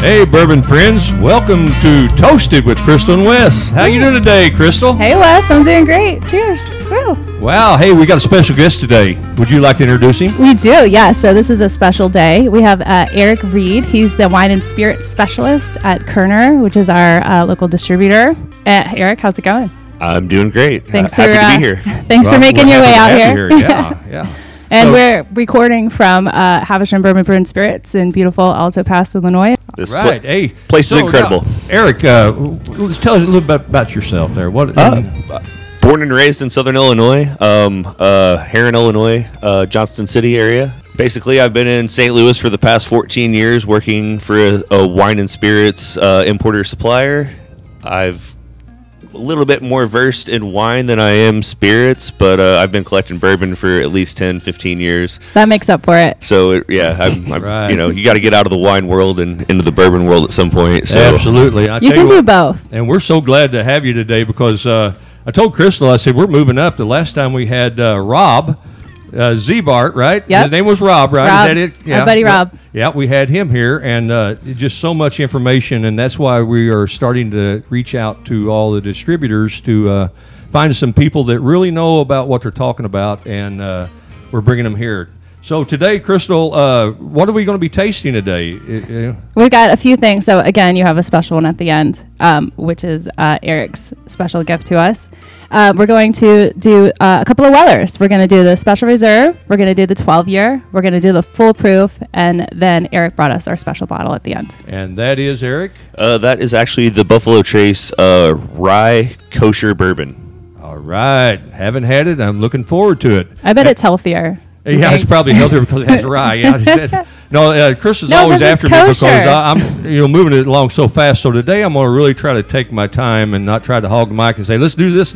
Hey, bourbon friends. Welcome to Toasted with Crystal and Wes. How you doing today, Crystal? Hey, Wes. I'm doing great. Cheers. Woo. Wow. Hey, we got a special guest today. Would you like to introduce him? We do, yeah. So this is a special day. We have Eric Reed. He's the wine and spirit specialist at Koerner, which is our local distributor. Eric, how's it going? I'm doing great. Thanks happy to be here. Thanks for making your way out here. Yeah. And so we're recording from Havisham Bourbon Burn Spirits in beautiful Alto Pass, Illinois. This right. Hey, place is incredible. Now, Eric, let's tell us a little bit about yourself there. What? Born and raised in Southern Illinois, Heron, Illinois, Johnston City area. Basically, I've been in St. Louis for the past 14 years working for a wine and spirits importer-supplier. I've a little bit more versed in wine than I am spirits, but I've been collecting bourbon for at least 10-15 years. That makes up for it. So I'm right. You know, you got to get out of the wine world and into the bourbon world at some point. So absolutely, you can do both. And we're so glad to have you today because I told Crystal, I said we're moving up. The last time we had Rob Z-Bart, right? Yep. His name was Rob, right? Rob. Is that it? Yeah. Our buddy Rob. Yeah, we had him here, and just so much information, and that's why we are starting to reach out to all the distributors to find some people that really know about what they're talking about, and we're bringing them here. So today, Crystal, what are we going to be tasting today? We've got a few things. So again, you have a special one at the end, which is Eric's special gift to us. We're going to do a couple of Wellers. We're going to do the Special Reserve. We're going to do the 12-year. We're going to do the Full Proof. And then Eric brought us our special bottle at the end. And that is, Eric? That is actually the Buffalo Trace Rye Kosher Bourbon. All right. Haven't had it. I'm looking forward to it. I bet it's healthier. Yeah, it's probably healthier because it has rye. Yeah, no, Chris is always after me because I'm moving it along so fast. So today I'm going to really try to take my time and not try to hog the mic and say, let's do this,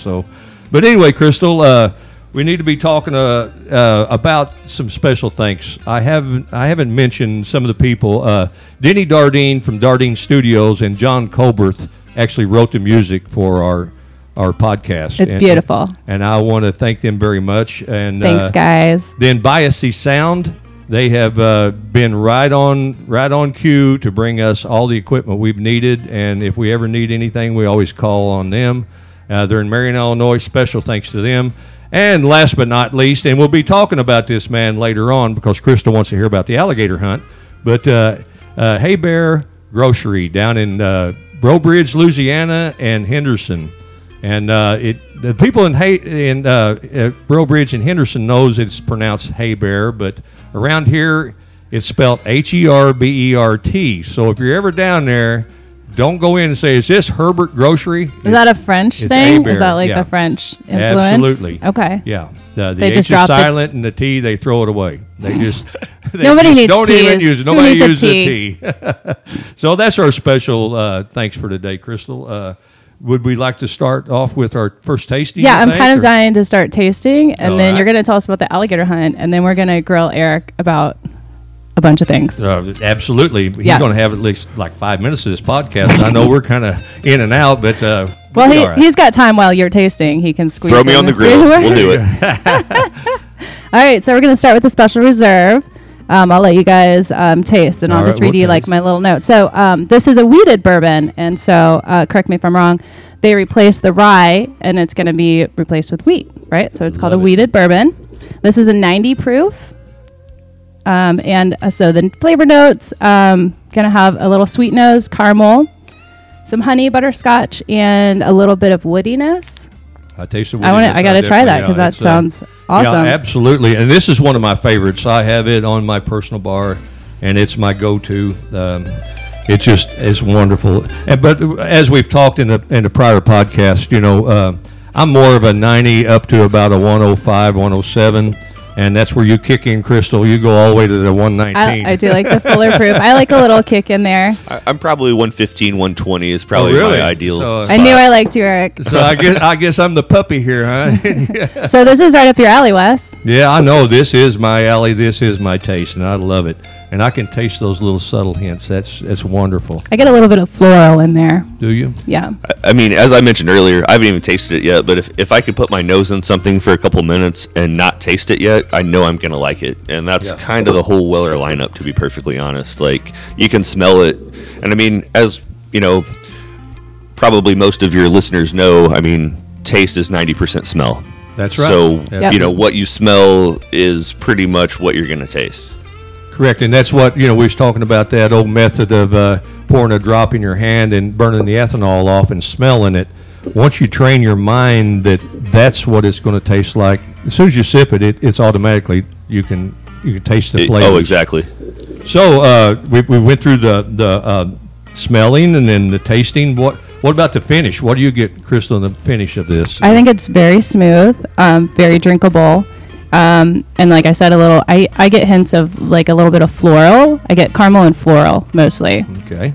So, but anyway, Crystal, we need to be talking about some special thanks. I haven't mentioned some of the people. Denny Dardine from Dardine Studios and John Colberth actually wrote the music for our podcast. It's beautiful. And I want to thank them very much. And thanks, guys. Then Biasi Sound, they have been right on cue to bring us all the equipment we've needed. And if we ever need anything, we always call on them. They're in Marion, Illinois. Special thanks to them. And last but not least, and we'll be talking about this man later on because Crystal wants to hear about the alligator hunt, but Hebert Grocery down in Breaux Bridge, Louisiana, and Henderson. And the people in Breaux Bridge and Henderson knows it's pronounced Hebert, but around here it's spelled Herbert. So if you're ever down there, don't go in and say, "Is this Hebert Grocery?" Is that a French thing? Hebert. Is that the French influence? Absolutely. Okay. Yeah. The H is silent, and the T they throw it away. They just nobody needs to use it. Nobody uses the T. So that's our special thanks for today, Crystal. Would we like to start off with our first tasting? Yeah, I'm kind of dying to start tasting, and then you're going to tell us about the alligator hunt, and then we're going to grill Eric about a bunch of things. Absolutely. He's going to have at least 5 minutes of this podcast. I know we're kind of in and out, but... well, he's got time while you're tasting. He can squeeze in. Throw me on the grill. We'll do it. All right, so we're going to start with the Special Reserve. I'll let you guys taste, and I'll just read you my little note. So this is a wheated bourbon, and so correct me if I'm wrong. They replaced the rye, and it's going to be replaced with wheat, right? So it's called a wheated bourbon. This is a 90 proof, and so the flavor notes going to have a little sweet nose, caramel, some honey, butterscotch, and a little bit of woodiness. I taste the woodiness. I got to try that because that sounds awesome. Yeah, absolutely. And this is one of my favorites. I have it on my personal bar, and it's my go-to. It just is wonderful. But as we've talked in the prior podcast, I'm more of a 90 up to about a 105, 107. And that's where you kick in, Crystal. You go all the way to the 119. I do like the fuller proof. I like a little kick in there. I'm probably 115, 120 is probably my ideal spot. I knew I liked you, Eric. So I guess I'm the puppy here, huh? So this is right up your alley, Wes. Yeah, I know. This is my alley. This is my taste, and I love it. And I can taste those little subtle hints. That's wonderful. I get a little bit of floral in there. Do you? Yeah. I mean, as I mentioned earlier, I haven't even tasted it yet, but if I could put my nose in something for a couple minutes and not taste it yet, I know I'm going to like it. And that's kind of the whole Weller lineup, to be perfectly honest. Like, you can smell it. And, I mean, as, you know, probably most of your listeners know, I mean, taste is 90% smell. That's right. So, you know, what you smell is pretty much what you're going to taste. Correct, and that's what, you know, we was talking about that old method of pouring a drop in your hand and burning the ethanol off and smelling it. Once you train your mind that that's what it's going to taste like, as soon as you sip it, it's automatically, you can taste the flavor. Oh, exactly. So we went through the smelling and then the tasting. What about the finish? What do you get, Crystal, in the finish of this? I think it's very smooth, very drinkable. And like I said, I get hints of like a little bit of floral. I get caramel and floral mostly. Okay.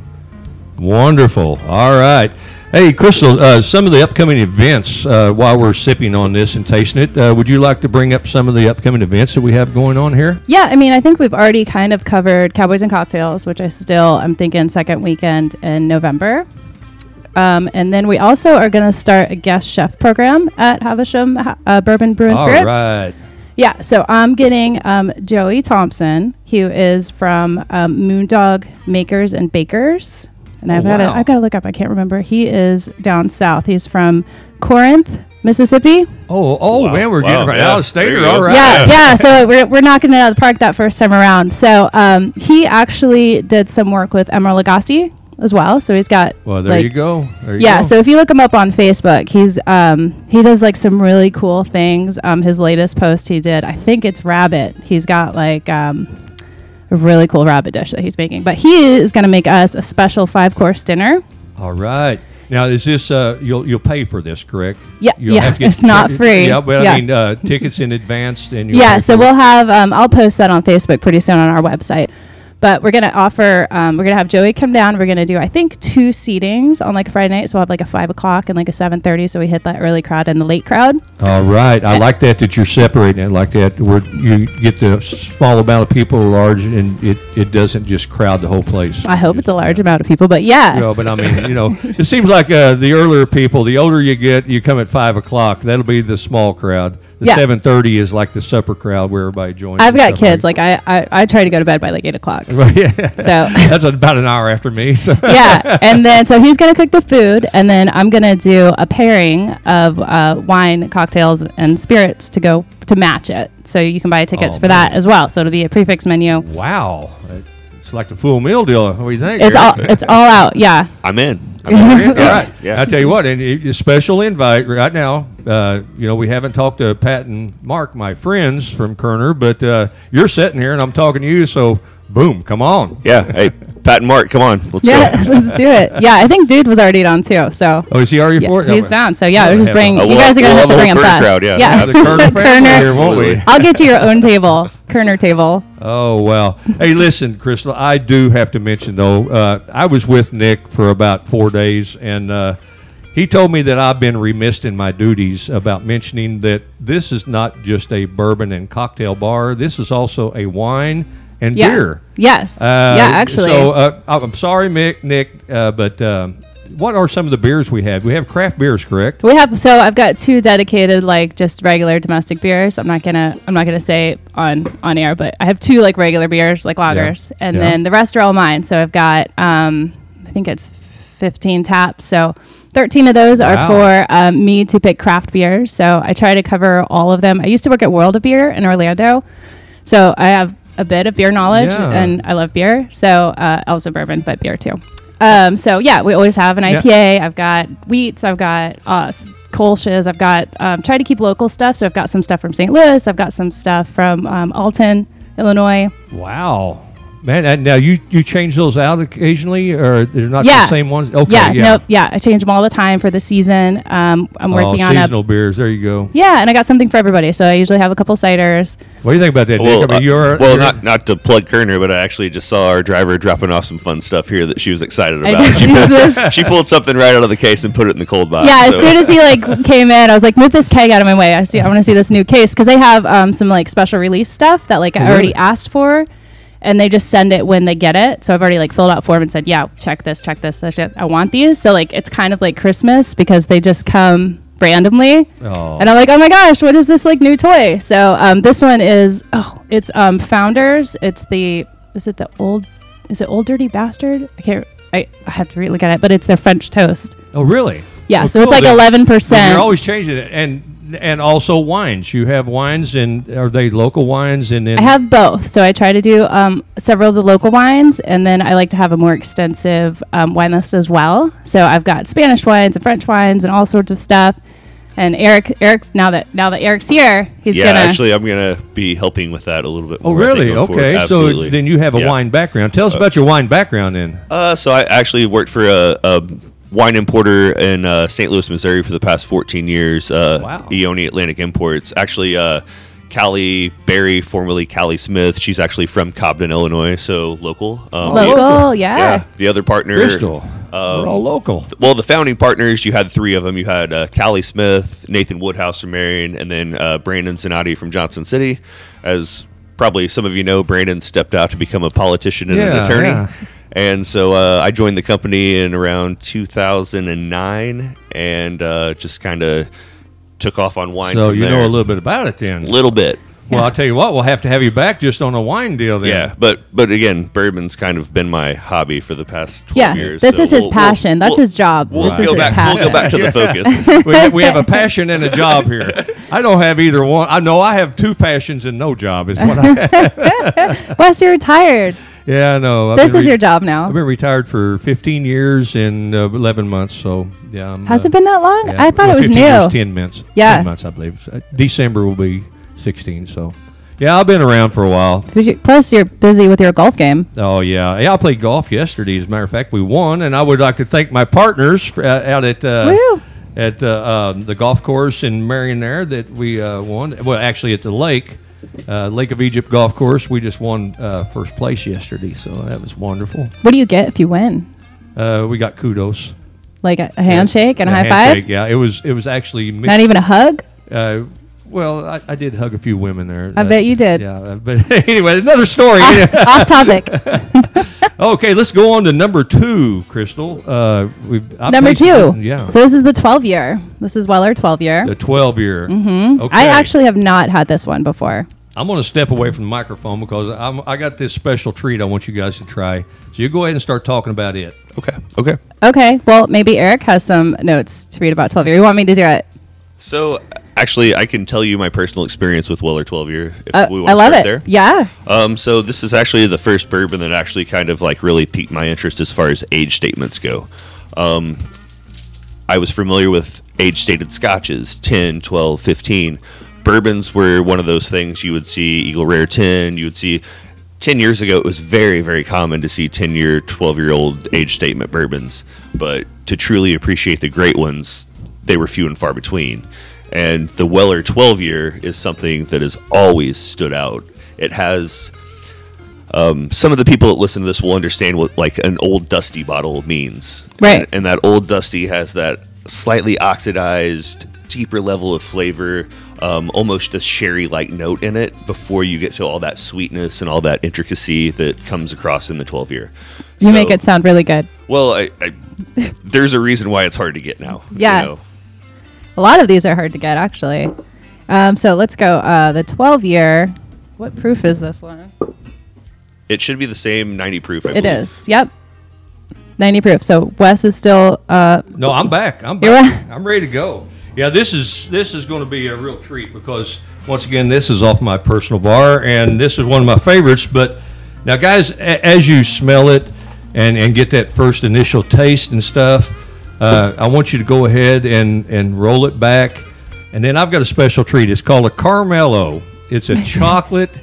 Wonderful. All right. Hey, Crystal, some of the upcoming events while we're sipping on this and tasting it, would you like to bring up some of the upcoming events that we have going on here? Yeah, I mean, I think we've already kind of covered Cowboys and Cocktails, which I'm thinking second weekend in November. And then we also are going to start a guest chef program at Havisham Bourbon Burn Spirits. All right. Yeah, so I'm getting Joey Thompson, who is from Moondog Makers and Bakers, and I've got to look up. I can't remember. He is down south. He's from Corinth, Mississippi. Man, we're getting right out of state. All right. Yeah. So we're knocking it out of the park that first time around. So he actually did some work with Emeril Lagasse as well. So he's got so if you look him up on Facebook, he's he does like some really cool things. His latest post he did, I think it's rabbit. He's got like a really cool rabbit dish that he's making. But he is going to make us a special 5-course dinner. All right. Now, is this you'll pay for this, correct? Yeah, it's not free. Yeah, but I mean tickets in advance. And so we'll have I'll post that on Facebook pretty soon on our website. But we're going to offer, we're going to have Joey come down. We're going to do, I think, 2 seatings on like a Friday night. So we'll have like a 5 o'clock and like a 7:30. So we hit that early crowd and the late crowd. All right. I like that you're separating it like that. Where you get the small amount of people large and it doesn't just crowd the whole place. I hope it's a large amount of people, but yeah. No, but I mean, you know, it seems like the earlier people, the older you get, you come at 5 o'clock. That'll be the small crowd. The 7:30 is like the supper crowd where everybody joins. I've got kids. Like I try to go to bed by like 8 o'clock. Yeah. So that's about an hour after me. So. Yeah, and then so he's gonna cook the food, and then I'm gonna do a pairing of wine, cocktails, and spirits to go to match it. So you can buy tickets for that as well. So it'll be a prefix menu. Wow, it's like the full meal deal. What do you think? It's all out. Yeah. I'm in. All right. Yeah. I tell you what, and a special invite right now. You know, we haven't talked to Pat and Mark, my friends from Koerner, but you're sitting here and I'm talking to you, so boom, come on. Yeah. Hey, Pat and Mark, come on. Let's go. Yeah, let's do it. Yeah, I think Dude was already on too. So. Oh, is he already for it? He's down. So yeah, just bring. You guys are gonna have to bring him fast. Crowd, yeah. The Koerner here, won't we? I'll get you your own table, Koerner table. Oh well. Hey, listen, Crystal. I do have to mention though. I was with Nick for about 4 days, and he told me that I've been remiss in my duties about mentioning that this is not just a bourbon and cocktail bar. This is also a wine. And beer. Yes. Actually. So I'm sorry, Nick, but what are some of the beers we have? We have craft beers, correct? We have. So I've got 2 dedicated, like just regular domestic beers. I'm not gonna say on air, but I have 2 like regular beers, like lagers, and then the rest are all mine. So I've got, I think it's 15 taps. So 13 of those are for me to pick craft beers. So I try to cover all of them. I used to work at World of Beer in Orlando, so I have a bit of beer knowledge, and I love beer, so also bourbon, but beer too. So yeah, we always have an IPA. I've got wheats, I've got kolsches, I've got try to keep local stuff, so I've got some stuff from St. Louis, I've got some stuff from Alton, Illinois. Wow. Man, and now you change those out occasionally, or they're not the same ones? Okay, I change them all the time for the season. I'm working on seasonal beers. There you go. Yeah, and I got something for everybody, so I usually have a couple ciders. What do you think about that, Nick? Well, I mean, you're not to plug Koerner, but I actually just saw our driver dropping off some fun stuff here that she was excited about. She pulled something right out of the case and put it in the cold box. Yeah, as soon as he came in, I was like, move this keg out of my way. I want to see this new case because they have some special release stuff that I already asked for. and they just send it when they get it. So I've already like filled out form and said, yeah, check this, I want these. So like it's kind of like Christmas because they just come randomly. Oh. And I'm like, oh my gosh, what is this like new toy? So this one is it's Founders. It's the Old Dirty Bastard? I have to look at it, but it's their French toast. Oh really? Yeah, well, so cool. It's like 11%. You're always changing it, and also wines. You have wines, and are they local wines? And then I have both. So I try to do several of the local wines, and then I like to have a more extensive wine list as well. So I've got Spanish wines and French wines and all sorts of stuff. And Eric's now that Eric's here, he's actually, I'm gonna be helping with that a little bit more. Oh, really? Okay. So then you have a wine background. Tell us about your wine background, then. So I actually worked for a wine importer in St. Louis, Missouri for the past 14 years. Wow. Iona Atlantic Imports. Actually, Callie Barry, formerly Callie Smith, she's actually from Cobden, Illinois, so local. Local. The other partner. Crystal. We're all local. Well, the founding partners, you had three of them. You had Callie Smith, Nathan Woodhouse from Marion, and then Brandon Zanotti from Johnston City. As probably some of you know, Brandon stepped out to become a politician and an attorney. Yeah. And so I joined the company in around 2009 and just kind of took off on wine. So you know a little bit about it then. A little bit. Well, I'll tell you what, we'll have to have you back just on a wine deal then. Yeah, but again, bourbon's kind of been my hobby for the past 12 years. Yeah, this is his passion. That's his job. We'll go back to the focus. We have a passion and a job here. I don't have either one. I know I have two passions and no job is what I have. Wes, you're retired. Yeah, I know. This is your job now. I've been retired for 15 years and 11 months, so yeah. Has it been that long? Yeah, I thought it was new. 15 years, 10 months. Yeah. 10 months, I believe. December will be 16, so. Yeah, I've been around for a while. Plus, you're busy with your golf game. Oh, yeah. Yeah, I played golf yesterday. As a matter of fact, we won, and I would like to thank my partners out at the golf course in Marion there that we won. Well, actually, at the lake. Lake of Egypt Golf Course. We just won first place yesterday, so that was wonderful. What do you get if you win? We got kudos, like a handshake and a high five. Yeah, it was actually not even a hug. Well, I did hug a few women there. I bet you did. Yeah, but anyway, another story. Off topic. Okay, let's go on to number two, Crystal. Number two. Yeah. So this is the 12-year. This is Weller 12-year. The 12-year. Mm-hmm. Okay. I actually have not had this one before. I'm going to step away from the microphone because I got this special treat I want you guys to try. So you go ahead and start talking about it. Okay. Well, maybe Eric has some notes to read about 12-year. You want me to do it? So... Actually, I can tell you my personal experience with Weller 12-year if we want to start there. I love it. Yeah. So this is actually the first bourbon that actually kind of like really piqued my interest as far as age statements go. I was familiar with age-stated scotches, 10, 12, 15. Bourbons were one of those things you would see Eagle Rare 10. You would see 10 years ago it was very, very common to see 10-year, 12-year-old age statement bourbons. But to truly appreciate the great ones, they were few and far between. And the Weller 12-year is something that has always stood out. It has some of the people that listen to this will understand what like an old dusty bottle means. Right. And that old dusty has that slightly oxidized, deeper level of flavor, almost a sherry-like note in it before you get to all that sweetness and all that intricacy that comes across in the 12-year. You make it sound really good. Well, I there's a reason why it's hard to get now. Yeah. You know? A lot of these are hard to get, actually. So let's go. The 12-year. What proof is this one? It should be the same 90 proof, I believe. It is. Yep. 90 proof. So Wes is still... No, I'm back. I'm ready to go. Yeah, this is going to be a real treat because, once again, this is off my personal bar, and this is one of my favorites. But now, guys, as you smell it and get that first initial taste and stuff, I want you to go ahead and roll it back. And then I've got a special treat. It's called a Carmelo. It's a chocolate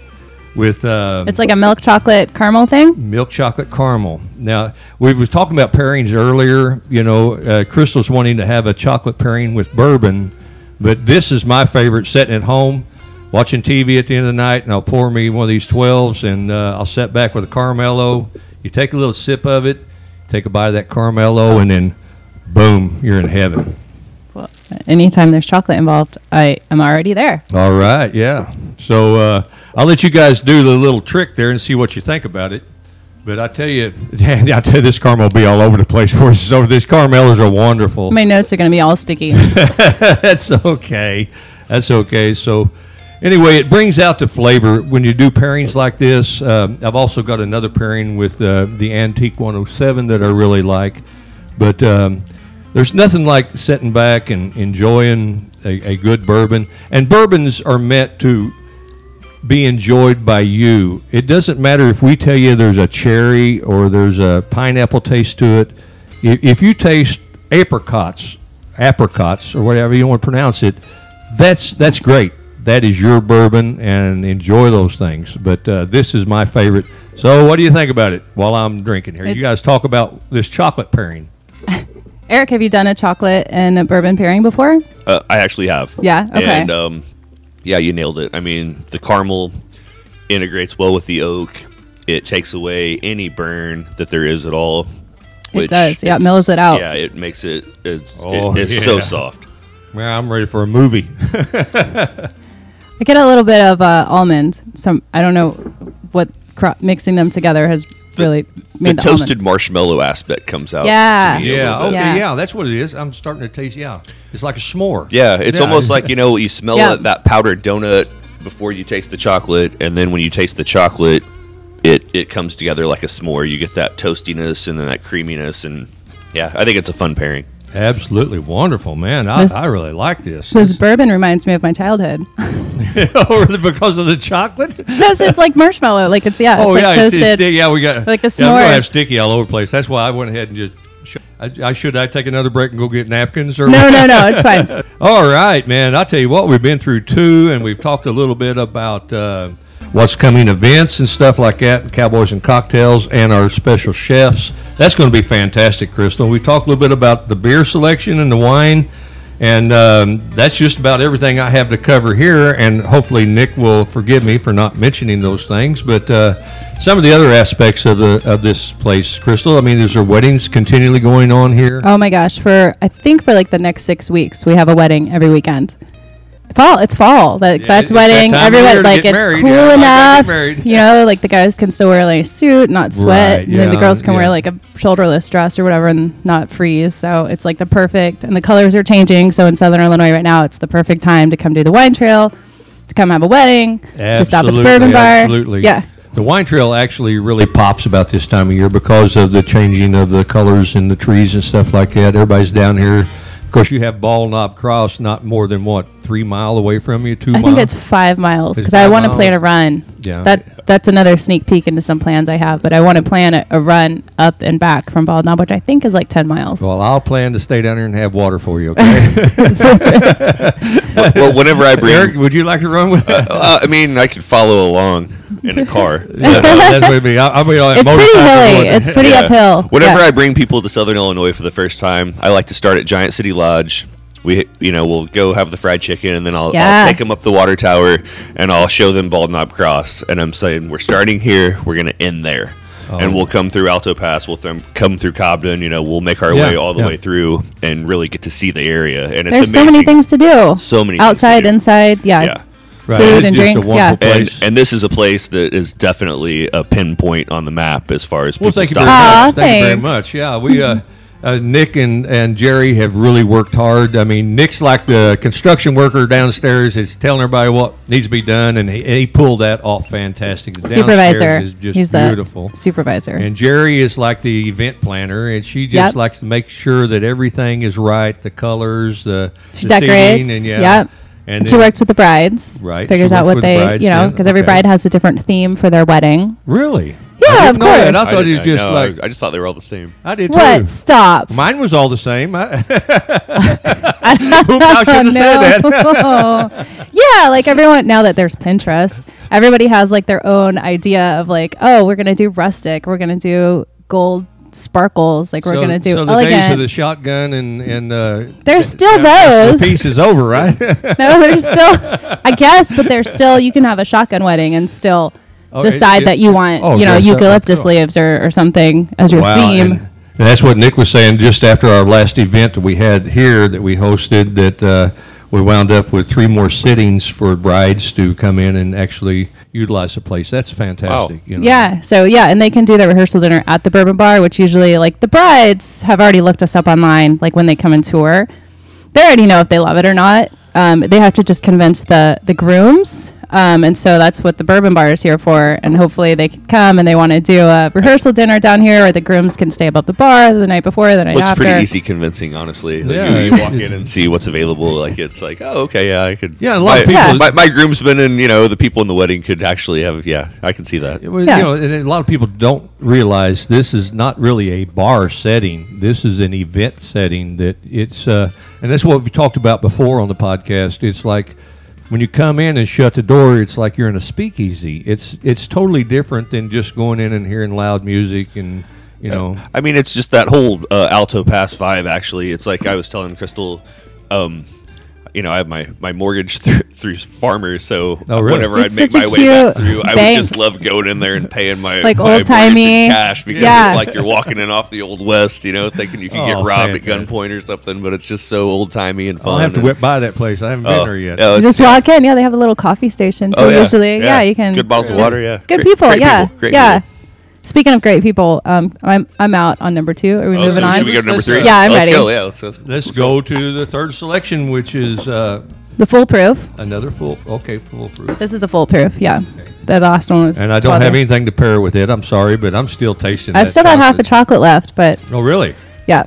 with... it's like a milk chocolate caramel thing? Milk chocolate caramel. Now, we were talking about pairings earlier. You know, Crystal's wanting to have a chocolate pairing with bourbon. But this is my favorite, sitting at home, watching TV at the end of the night, and I'll pour me one of these 12s, and I'll sit back with a Carmelo. You take a little sip of it, take a bite of that Carmelo, and then... Boom, you're in heaven. Well, Anytime there's chocolate involved, I am already there. All right, yeah. So I'll let you guys do the little trick there and see what you think about it. But I tell you, this caramel will be all over the place for us. So these caramels are wonderful. My notes are going to be all sticky. That's okay. That's okay. So anyway, it brings out the flavor when you do pairings like this. I've also got another pairing with the Antique 107 that I really like. But there's nothing like sitting back and enjoying a good bourbon. And bourbons are meant to be enjoyed by you. It doesn't matter if we tell you there's a cherry or there's a pineapple taste to it. If you taste apricots or whatever you want to pronounce it, that's great. That is your bourbon, and enjoy those things. But this is my favorite. So what do you think about it while I'm drinking here? You guys talk about this chocolate pairing. Eric, have you done a chocolate and a bourbon pairing before? I actually have. Yeah? Okay. And, yeah, you nailed it. I mean, the caramel integrates well with the oak. It takes away any burn that there is at all. It does. Yeah, it mellows it out. Yeah, it makes it. It's so soft. Well, I'm ready for a movie. I get a little bit of almond. I don't know what mixing them together has really made the toasted almond. Marshmallow aspect comes out. Yeah, to me that's what it is. I'm starting to taste. Yeah, it's like a s'more. Yeah, it's almost like you smell that powdered donut before you taste the chocolate, and then when you taste the chocolate, it comes together like a s'more. You get that toastiness and then that creaminess, and yeah, I think it's a fun pairing. Absolutely wonderful, man. I really like this. This bourbon reminds me of my childhood. Because of the chocolate? No, so it's like marshmallow. Like toasted. We got like a s'more. I'm going to have sticky all over the place. That's why I went ahead and just. Should I take another break and go get napkins? Or no, it's fine. All right, man. I'll tell you what, we've been through two, and we've talked a little bit about what's coming, events and stuff like that, Cowboys and Cocktails, and our special chefs. That's going to be fantastic, Crystal. We talked a little bit about the beer selection and the wine, and that's just about everything I have to cover here, and hopefully Nick will forgive me for not mentioning those things. But some of the other aspects of this place, Crystal, I mean, there's weddings continually going on here. Oh, my gosh. I think for like the next 6 weeks, we have a wedding every weekend. Fall, it's fall. Like that's wedding. Everyone like it's married. Cool enough. Like the guys can still wear like a suit, not sweat, right, and then the girls can wear like a shoulderless dress or whatever and not freeze. So it's like the perfect. And the colors are changing. So in Southern Illinois right now, it's the perfect time to come do the wine trail, to come have a wedding, to stop at the bourbon bar. Absolutely. Yeah. The wine trail actually really pops about this time of year because of the changing of the colors and the trees and stuff like that. Everybody's down here. Of course, you have Bald Knob Cross not more than, 3 miles away from you, 2 miles? I think it's 5 miles because I want to plan a run. Yeah. That's another sneak peek into some plans I have, but I want to plan a run up and back from Bald Knob, which I think is like 10 miles. Well, I'll plan to stay down here and have water for you, okay? Well, whenever I bring... Eric, would you like to run with us? I mean, I could follow along in a car. That's what I mean. I'll be on a motorcycle. It's pretty hilly. It's pretty uphill. Whenever I bring people to Southern Illinois for the first time, I like to start at Giant City Lodge. We, we'll go have the fried chicken, and then I'll take them up the water tower, and I'll show them Bald Knob Cross. And I'm saying, we're starting here, we're going to end there. Oh. And we'll come through Alto Pass, we'll come through Cobden, we'll make our way all the way through and really get to see the area. And it's There's amazing. So many things to do. So many outside, inside, yeah. Right. Food and drinks, and this is a place that is definitely a pinpoint on the map as far as people stop. Thank you very much. Yeah, we Nick and Jerry have really worked hard. I mean, Nick's like the construction worker downstairs is telling everybody what needs to be done, and he pulled that off fantastic. The supervisor is just He's beautiful. The supervisor. And Jerry is like the event planner, and she just likes to make sure that everything is right, the colors, the decorates, scene, and and she works with the brides. Right. Figures out what they, because every bride has a different theme for their wedding. Really? Yeah, of course. I thought it was just I just thought they were all the same. I did too. What? Stop. Mine was all the same. I shouldn't have said that. Yeah, like everyone, now that there's Pinterest, everybody has like their own idea of like, oh, we're going to do rustic. We're going to do gold sparkles. Like we're going to do elegant. So the days of the shotgun and there's still those. The piece is over, right? No, there's still, I guess, but there's still, you can have a shotgun wedding and still decide that you want, eucalyptus leaves or something as your theme. And that's what Nick was saying just after our last event that we had here that we hosted, that we wound up with 3 more sittings for brides to come in and actually utilize the place. That's fantastic. Wow. You know? Yeah. So, yeah, and they can do their rehearsal dinner at the Bourbon Bar, which usually, like, the brides have already looked us up online, like, when they come and tour. They already know if they love it or not. They have to just convince the grooms. And so that's what the Bourbon Bar is here for. And hopefully they can come and they want to do a rehearsal dinner down here, or the grooms can stay above the bar the night before, the night after. It's pretty easy convincing, honestly. Like, yeah. You walk in and see what's available. Like, it's like, oh, okay, yeah, I could. Yeah, a lot of people. My groomsmen and, you know, the people in the wedding could actually have, yeah, I can see that. You know, and a lot of people don't realize this is not really a bar setting. This is an event setting that it's, and that's what we talked about before on the podcast. It's like, when you come in and shut the door, it's like you're in a speakeasy. It's totally different than just going in and hearing loud music and, you know. I mean, it's just that whole Alto Pass vibe, actually. It's like I was telling Crystal, you know, I have my mortgage through Farmers, so whenever I'd make my way back through, I would just love going in there and paying my, like, my old-timey cash, because it's like you're walking in off the old west, you know, thinking you can get robbed at gunpoint or something, but it's just so old-timey and fun. I'll have to whip by that place. I haven't been there yet. You just walk in. Yeah, they have a little coffee station. So usually, you can. Good bottles of water, Good people, Great people. Speaking of great people, I'm out on number 2. Are we moving on? Should we go to number 3? Yeah, I'm ready. Let's go. Yeah, let's go to the third selection, which is the foolproof. Another fool. Okay, foolproof. This is the foolproof. Yeah, okay. The last one was. And I don't have anything to pair with it. I'm sorry, but I'm still tasting. I've still got half a chocolate left, but. Oh really? Yeah.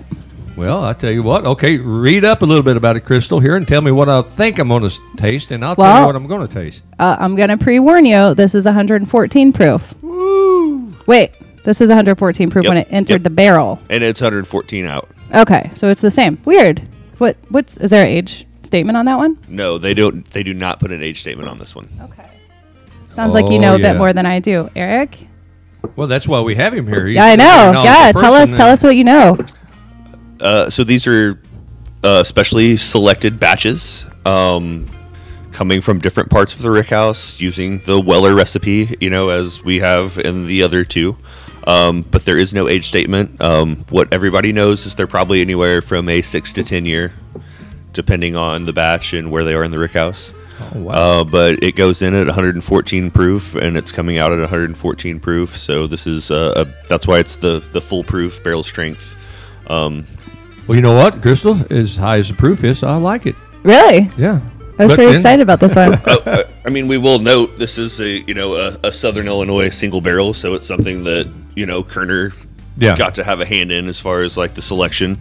Well, I tell you what. Okay, read up a little bit about it, Crystal, here, and tell me what I think I'm going to taste, and I'll tell you what I'm going to taste. I'm going to pre-warn you. This is 114 proof. Woo! Wait, this is 114 proof when it entered the barrel, and it's 114 out. Okay, so it's the same. Weird. What's is there an age statement on that one? No, they don't. They do not put an age statement on this one. Okay. Sounds like you know a bit more than I do, Eric. Well, that's why we have him here. Yeah, I know. Yeah, tell us what you know. So these are specially selected batches coming from different parts of the rickhouse using the Weller recipe, you know, as we have in the other 2. But there is no age statement. What everybody knows is they're probably anywhere from a 6 to 10 year, depending on the batch and where they are in the rickhouse. Oh, wow. But it goes in at 114 proof, and it's coming out at 114 proof. So this is that's why it's the foolproof barrel strength. Well, you know what, Crystal? As high as the proof is, I like it. Really? Yeah. I was pretty excited about this one. I mean, we will note this is a Southern Illinois single barrel, so it's something that, you know, Koerner got to have a hand in as far as, like, the selection.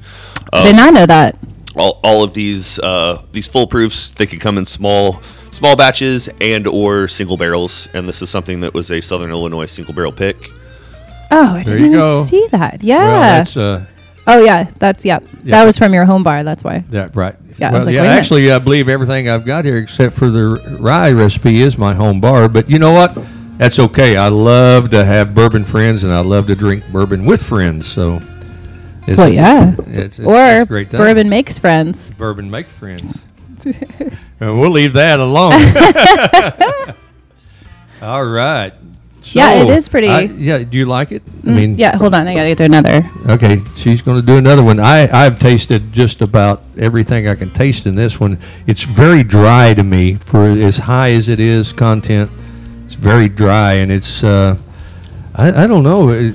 Did not know that. All of these full proofs, they could come in small batches and or single barrels, and this is something that was a Southern Illinois single barrel pick. Oh, I didn't even see that. Yeah. Well, that's... oh, yeah. That's, That was from your home bar. That's why. Yeah, right. Yeah, well, I was like, actually, I believe everything I've got here except for the rye recipe is my home bar. But you know what? That's okay. I love to have bourbon friends, and I love to drink bourbon with friends. So, it's great time. Bourbon makes friends. Bourbon make friends. And we'll leave that alone. All right. So, yeah, it is pretty. Do you like it? I mean, yeah, hold on. I got to get to another. Okay, she's going to do another one. I've tasted just about everything I can taste in this one. It's very dry to me for as high as it is content. It's very dry, and it's, I don't know.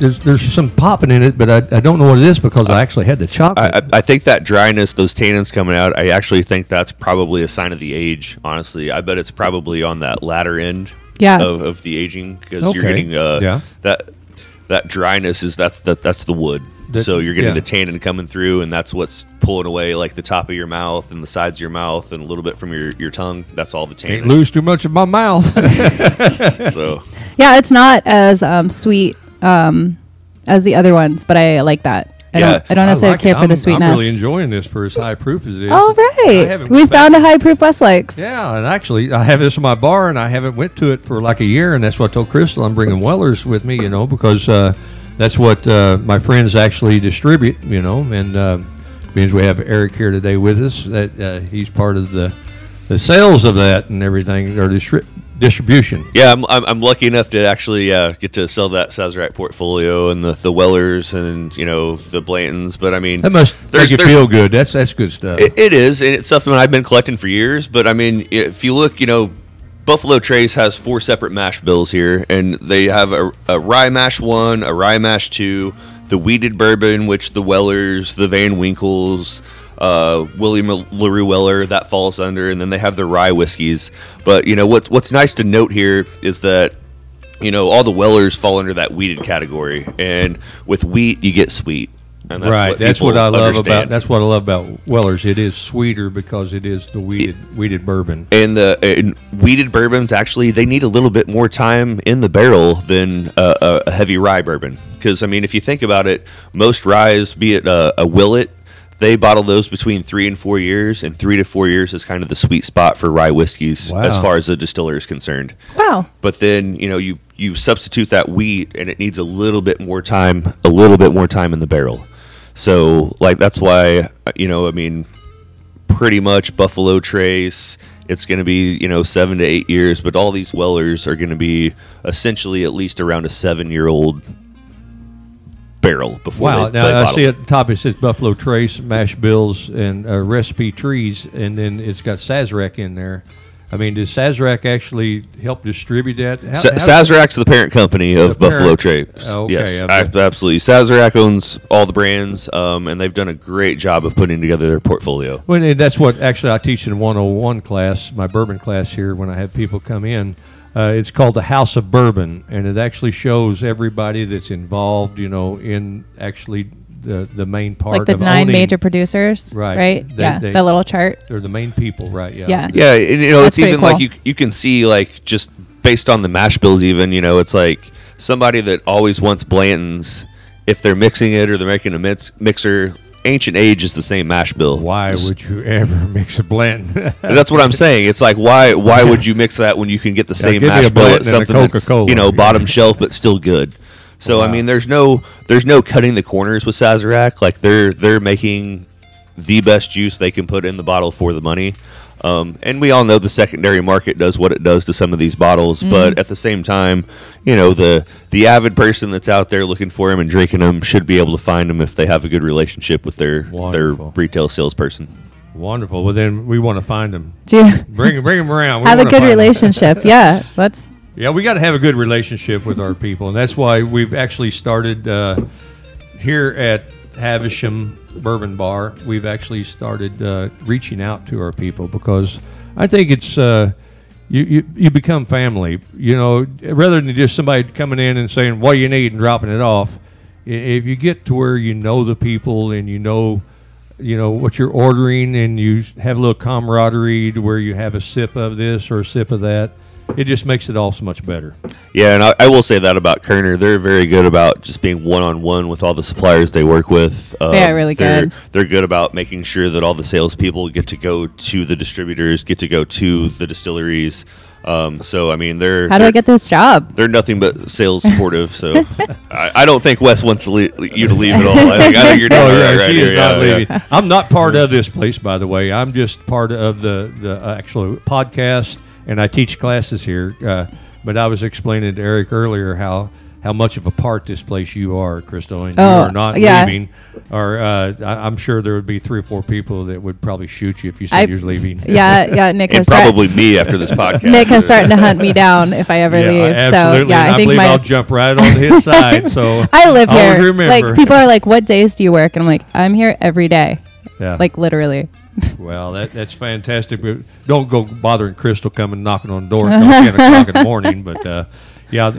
There's some popping in it, but I don't know what it is because I actually had the chocolate. I think that dryness, those tannins coming out, I actually think that's probably a sign of the age, honestly. I bet it's probably on that latter end. Yeah. Of the aging, because you're getting that dryness is that's the wood. So you're getting the tannin coming through, and that's what's pulling away, like, the top of your mouth and the sides of your mouth and a little bit from your tongue. That's all the tannin. Can't lose too much of my mouth. So yeah, it's not as sweet as the other ones, but I like that. I don't necessarily care for the sweetness. I'm really enjoying this for as high proof as it is. All right. We found a high proof Westlakes. Yeah, and actually, I have this in my bar, and I haven't went to it for like a year, and that's what I told Crystal. I'm bringing Wellers with me, you know, because that's what my friends actually distribute, you know, and means we have Eric here today with us. That he's part of the sales of that and everything, or Distribution. Yeah, I'm lucky enough to actually get to sell that Sazerac portfolio and the Wellers and, you know, the Blantons. But I mean, that must make you feel good. That's good stuff. It is, and it's something I've been collecting for years. But I mean, if you look, you know, Buffalo Trace has 4 separate mash bills here, and they have a rye mash 1, a rye mash 2, the weeded bourbon, which the Wellers, the Van Winkles, William LaRue Weller, that falls under, and then they have the rye whiskeys. But, you know, what's nice to note here is that, you know, all the Wellers fall under that weeded category, and with wheat you get sweet. And that's what I love about Wellers. It is sweeter because it is the weeded bourbon. And the weeded bourbons, actually, they need a little bit more time in the barrel than a heavy rye bourbon. Because I mean, if you think about it, most ryes, be it a Willet, they bottle those between 3 and 4 years, and 3 to 4 years is kind of the sweet spot for rye whiskeys as far as the distiller is concerned. Wow! But then, you know, you substitute that wheat, and it needs a little bit more time in the barrel. So, like, that's why, you know, I mean, pretty much Buffalo Trace, it's going to be, you know, 7 to 8 years, but all these Wellers are going to be essentially at least around a 7-year-old barrel before they bottle. I see at the top it says Buffalo Trace, mash bills, and recipe trees, and then it's got Sazerac in there. I mean, does Sazerac actually help distribute that? Sazerac's the parent company of Buffalo Trace. Oh, okay. Yes, absolutely. Sazerac owns all the brands, and they've done a great job of putting together their portfolio. Well, and that's what actually I teach in 101 class, my bourbon class here, when I have people come in. It's called the House of Bourbon, and it actually shows everybody that's involved, you know, in actually the main part, like the of nine owning major producers, right? The little chart. They're the main people, right? Yeah. You know, that's it's even cool. Like you can see, like, just based on the mash bills, even, you know, it's like somebody that always wants Blantons, if they're mixing it or they're making a mixer. Ancient Age is the same mash bill. Why would you ever mix a blend? That's what I'm saying. It's like, why would you mix that when you can get the same mash bill at something that's, you know, bottom shelf but still good? So wow. I mean, there's no cutting the corners with Sazerac. Like, they're making the best juice they can put in the bottle for the money. And we all know the secondary market does what it does to some of these bottles, but at the same time, you know, the avid person that's out there looking for them and drinking them should be able to find them if they have a good relationship with their retail salesperson. Wonderful. Well, then we want to find them. Bring them around. We have a good relationship. Yeah, we got to have a good relationship with our people, and that's why we've actually started here at Havisham Bourbon Bar. We've actually started reaching out to our people, because I think it's you become family, you know, rather than just somebody coming in and saying what you need and dropping it off. If you get to where you know the people and you know what you're ordering, and you have a little camaraderie to where you have a sip of this or a sip of that, it just makes it all so much better. Yeah, and I will say that about Koerner. They're very good about just being one-on-one with all the suppliers they work with. They are really good. They're good about making sure that all the salespeople get to go to the distributors, get to go to the distilleries. So, I mean, how do I get this job? They're nothing but sales supportive, so I don't think Wes wants you to leave at all. I think you're doing right she is not leaving. Yeah. I'm not part of this place, by the way. I'm just part of the actual podcast. And I teach classes here, but I was explaining to Eric earlier how much of a part this place you are, Crystal, and you are not leaving. Or I'm sure there would be 3 or 4 people that would probably shoot you if you said you're leaving. Yeah, Nick. And probably me after this podcast. Nick is starting to hunt me down if I ever leave. Absolutely. So, yeah, I believe I'll jump right on his side. So I live here. Remember. Like, people are like, "What days do you work?" And I'm like, "I'm here every day." Yeah. Like, literally. Well, that's fantastic. But don't go bothering Crystal coming knocking on the door at 10 o'clock in the morning. But,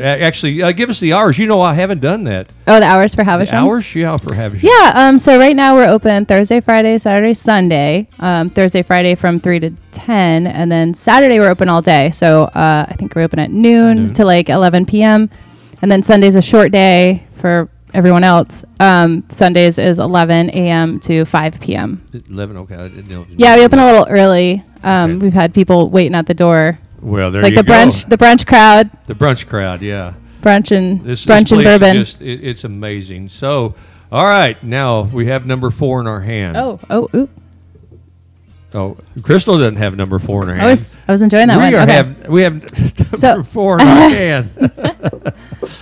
actually, give us the hours. You know, I haven't done that. Oh, the hours for Havisham? For Havisham. Yeah, so right now we're open Thursday, Friday, Saturday, Sunday. Thursday, Friday from 3 to 10. And then Saturday we're open all day. So I think we're open at noon to like 11 p.m. And then Sunday's a short day for everyone else. Sundays is 11 a.m. to 5 p.m. 11, okay. We open a little early. Okay. We've had people waiting at the door. Well, there you go. The brunch crowd. The brunch crowd, yeah. Brunch and bourbon. It's amazing. So, all right, now we have number 4 in our hand. Oh, ooh. Oh, Crystal doesn't have number four in her hand. I was enjoying that one. We have number four in our hand.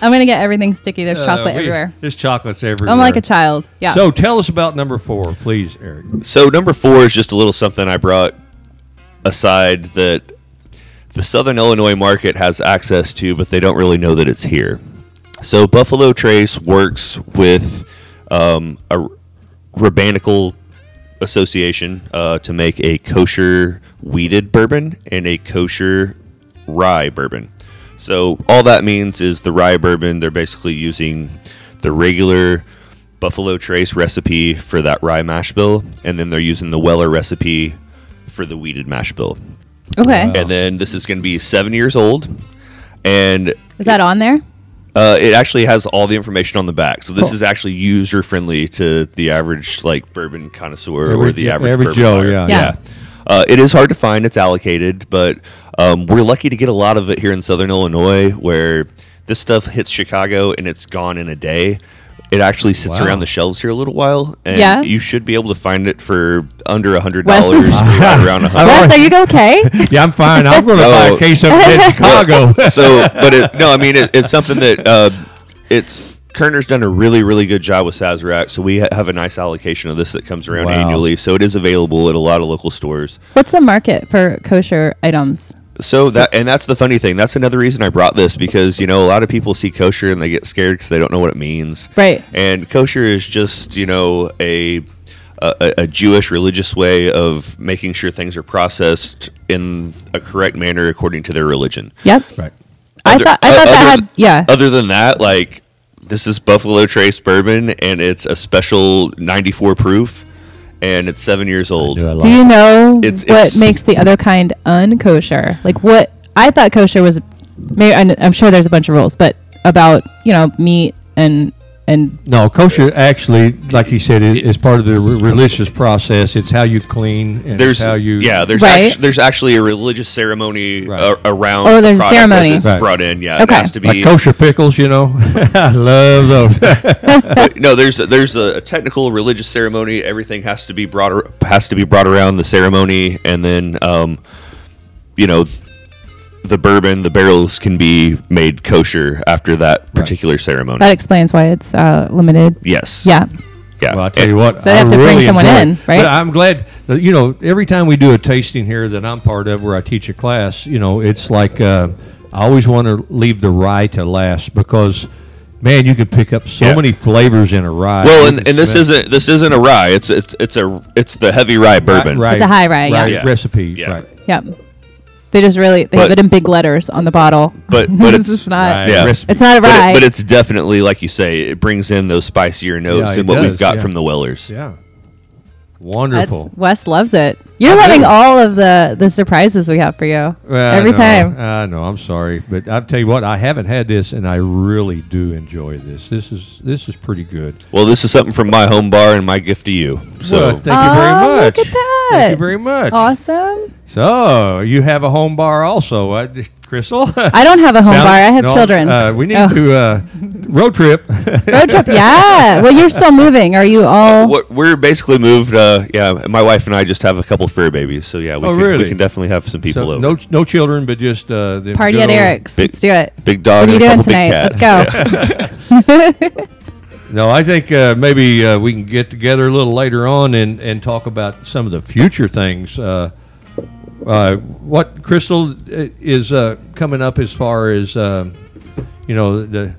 I'm going to get everything sticky. There's chocolate everywhere. There's chocolates everywhere. I'm like a child. Yeah. So tell us about number four, please, Eric. So number four is just a little something I brought aside that the Southern Illinois market has access to, but they don't really know that it's here. So Buffalo Trace works with a rabbinical association to make a kosher wheated bourbon and a kosher rye bourbon. So all that means is the rye bourbon, they're basically using the regular Buffalo Trace recipe for that rye mash bill, and then they're using the Weller recipe for the wheated mash bill. Okay. Wow. And then this is going to be 7 years old. And is that on there? It actually has all the information on the back, so this is actually user friendly to the average bourbon connoisseur or the average bourbon Joe. Yeah. It is hard to find; it's allocated, but we're lucky to get a lot of it here in Southern Illinois, where this stuff hits Chicago and it's gone in a day. It actually sits around the shelves here a little while, and you should be able to find it for under $100. Right around $100. Wes, are you okay? Yeah, I'm fine. I'm going to buy a case of it in Chicago. It's something that Koerner's done a really, really good job with Sazerac, so we have a nice allocation of this that comes around annually. So it is available at a lot of local stores. What's the market for kosher items? That's the funny thing. That's another reason I brought this because, a lot of people see kosher and they get scared because they don't know what it means. Right. And kosher is just, a Jewish religious way of making sure things are processed in a correct manner according to their religion. Yep. Right. Other than that, this is Buffalo Trace bourbon and it's a special 94 proof. And it's 7 years old. Do you know what makes the other kind unkosher? What I thought kosher was, maybe I'm sure there's a bunch of rules, but about meat and no, kosher actually, like you said, is part of the religious process. It's how you clean. And there's how you there's actually a religious ceremony around. Oh, there's a ceremony brought in. Yeah, okay. It has to be like kosher pickles. I love those. But no, there's a technical religious ceremony. Everything has to be brought around the ceremony, and then the bourbon, the barrels can be made kosher after that particular ceremony. That explains why it's limited. Yes. Yeah. Well, I'll tell you what. So they have to bring someone in, right? But I'm glad that, every time we do a tasting here that I'm part of where I teach a class, it's I always want to leave the rye to last because, man, you can pick up so many flavors in a rye. Well, and this isn't a rye. It's the heavy rye bourbon. It's a high rye, recipe. Yeah. Right. Yep. They just they have it in big letters on the bottle. But it's not. Right. Yeah. It's not a rye. But it's definitely, like you say, it brings in those spicier notes and what we've got from the Wellers. Yeah. Wonderful. Wes loves it. You're loving all of the surprises we have for you every time. No, I'm sorry. But I'll tell you what, I haven't had this, and I really do enjoy this. This is pretty good. Well, this is something from my home bar and my gift to you. So thank you very much. Look at that. Thank you very much. Awesome. So you have a home bar also, Crystal? I don't have a home bar. I have children. We need to road trip. Road trip, yeah. Well, you're still moving. Are you all? We're basically moved. Yeah, my wife and I just have a couple fur babies. So yeah, we can definitely have some people over. No children, but just the party at Eric's. Let's do it. Big dog. What are you doing tonight? Let's go. Yeah. No, I think maybe we can get together a little later on and talk about some of the future things. What Crystal is coming up as far as, go ahead.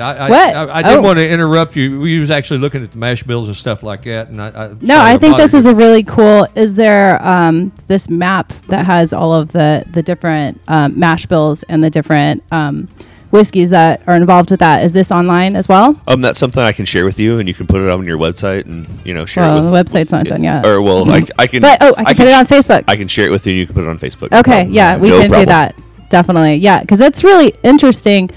I didn't want to interrupt you. We was actually looking at the mash bills and stuff like that. And I think this is a really cool. Is there this map that has all of the different mash bills and the different whiskeys that are involved with that? Is this online as well? That's something I can share with you, and you can put it on your website and share it. Well, the website's not done yet. Or I can. But I can put it on Facebook. I can share it with you, and you can put it on Facebook. Okay, we can do that definitely. Yeah, because it's really interesting.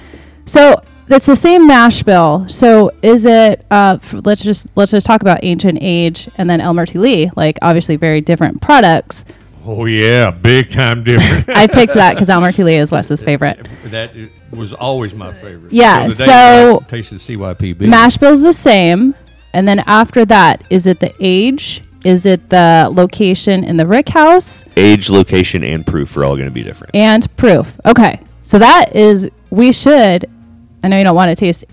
So it's the same mash bill. So is it? Let's just talk about Ancient Age and then Elmer T Lee. Obviously, very different products. Oh, yeah, big time different. I picked that because Elmer T. Lee is Wes's favorite. That was always my favorite. Yeah, so... Taste the CYPB. Mash bill's the same, And then after that, is it the age? Is it the location in the Rick House? Age, location, and proof are all going to be different. And proof. Okay. So that is, we should, I know you don't want to taste,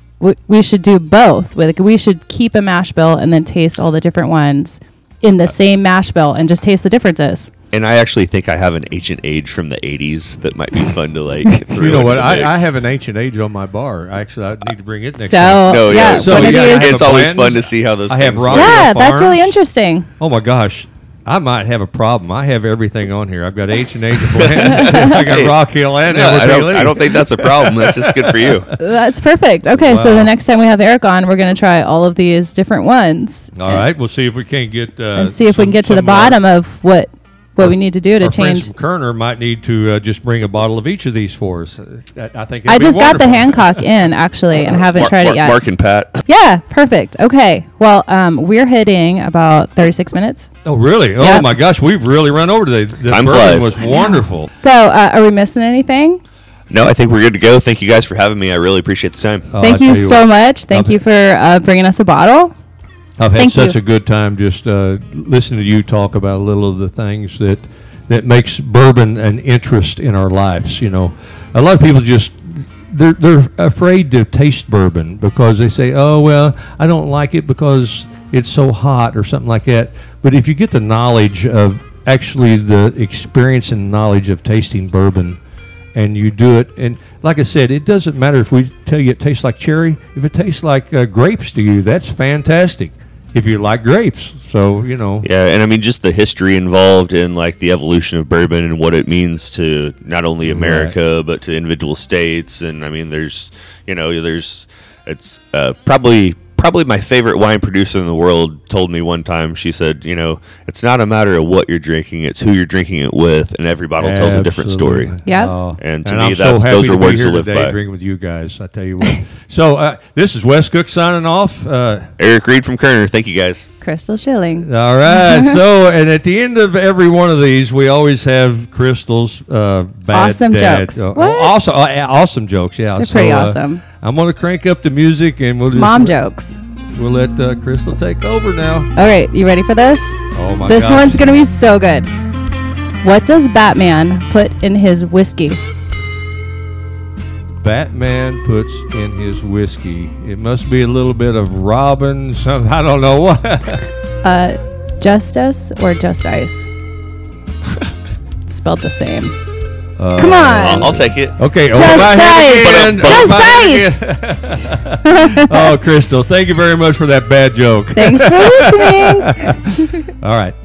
we should do both. Like, we should keep a mash bill and then taste all the different ones in the same mash bill and just taste the differences. And I actually think I have an Ancient Age from the 80s that might be fun to, like, throw. You know what? I have an Ancient Age on my bar. Actually, I need to bring it next time. No, yeah. It's always fun to see how those things work. Yeah, that's really interesting. Oh, my gosh. I might have a problem. I have everything on here. I've got Ancient Age of Blanton. I got Rock Hill and everything. I don't think that's a problem. That's just good for you. That's perfect. Okay, wow. So the next time we have Eric on, we're going to try all of these different ones. All right. We'll see if we can get... and see if we can get to the bottom of what we need to do to change. Our friends from Koerner might need to just bring a bottle of each of these for us. I think I just got the Hancock in, actually, and haven't tried it yet. Mark and Pat. Yeah, perfect. Okay. Well, we're hitting about 36 minutes. Oh, really? Yep. Oh, my gosh. We've really run over today. This time flies. Was wonderful. So are we missing anything? No, I think we're good to go. Thank you guys for having me. I really appreciate the time. Thank you so much. Thank you for bringing us a bottle. I've had such a good time just listening to you talk about a little of the things that makes bourbon an interest in our lives. You know, a lot of people just they're afraid to taste bourbon because they say, "Oh well, I don't like it because it's so hot" or something like that. But if you get the knowledge of actually the experience and knowledge of tasting bourbon, and you do it, and like I said, it doesn't matter if we tell you it tastes like cherry. If it tastes like grapes to you, that's fantastic. If you like grapes, so, you know. Yeah, and I mean, just the history involved in, like, the evolution of bourbon and what it means to not only America, right, but to individual states. And, I mean, probably my favorite wine producer in the world told me one time, she said, you know, it's not a matter of what you're drinking, it's who you're drinking it with, and every bottle tells a different story. Yeah. And to me, those are words to live by. I'm so happy to be here today drinking with you guys, I tell you what. So this is Wes Cook signing off. Eric Reed from Koerner. Thank you, guys. Crystal Schilling. All right. So, and at the end of every one of these, we always have Crystal's bad awesome dad jokes. Awesome jokes, yeah. They're pretty awesome. I'm going to crank up the music and we'll mom jokes. We'll let Crystal take over now. All right. You ready for this? Oh, my God. This one's going to be so good. What does Batman put in his whiskey? Batman puts in his whiskey. It must be a little bit of Robin, something. I don't know what. Justice or Just Ice? It's spelled the same. Come on. I'll take it. Okay. Just Ice. Oh, Crystal, thank you very much for that bad joke. Thanks for listening. All right.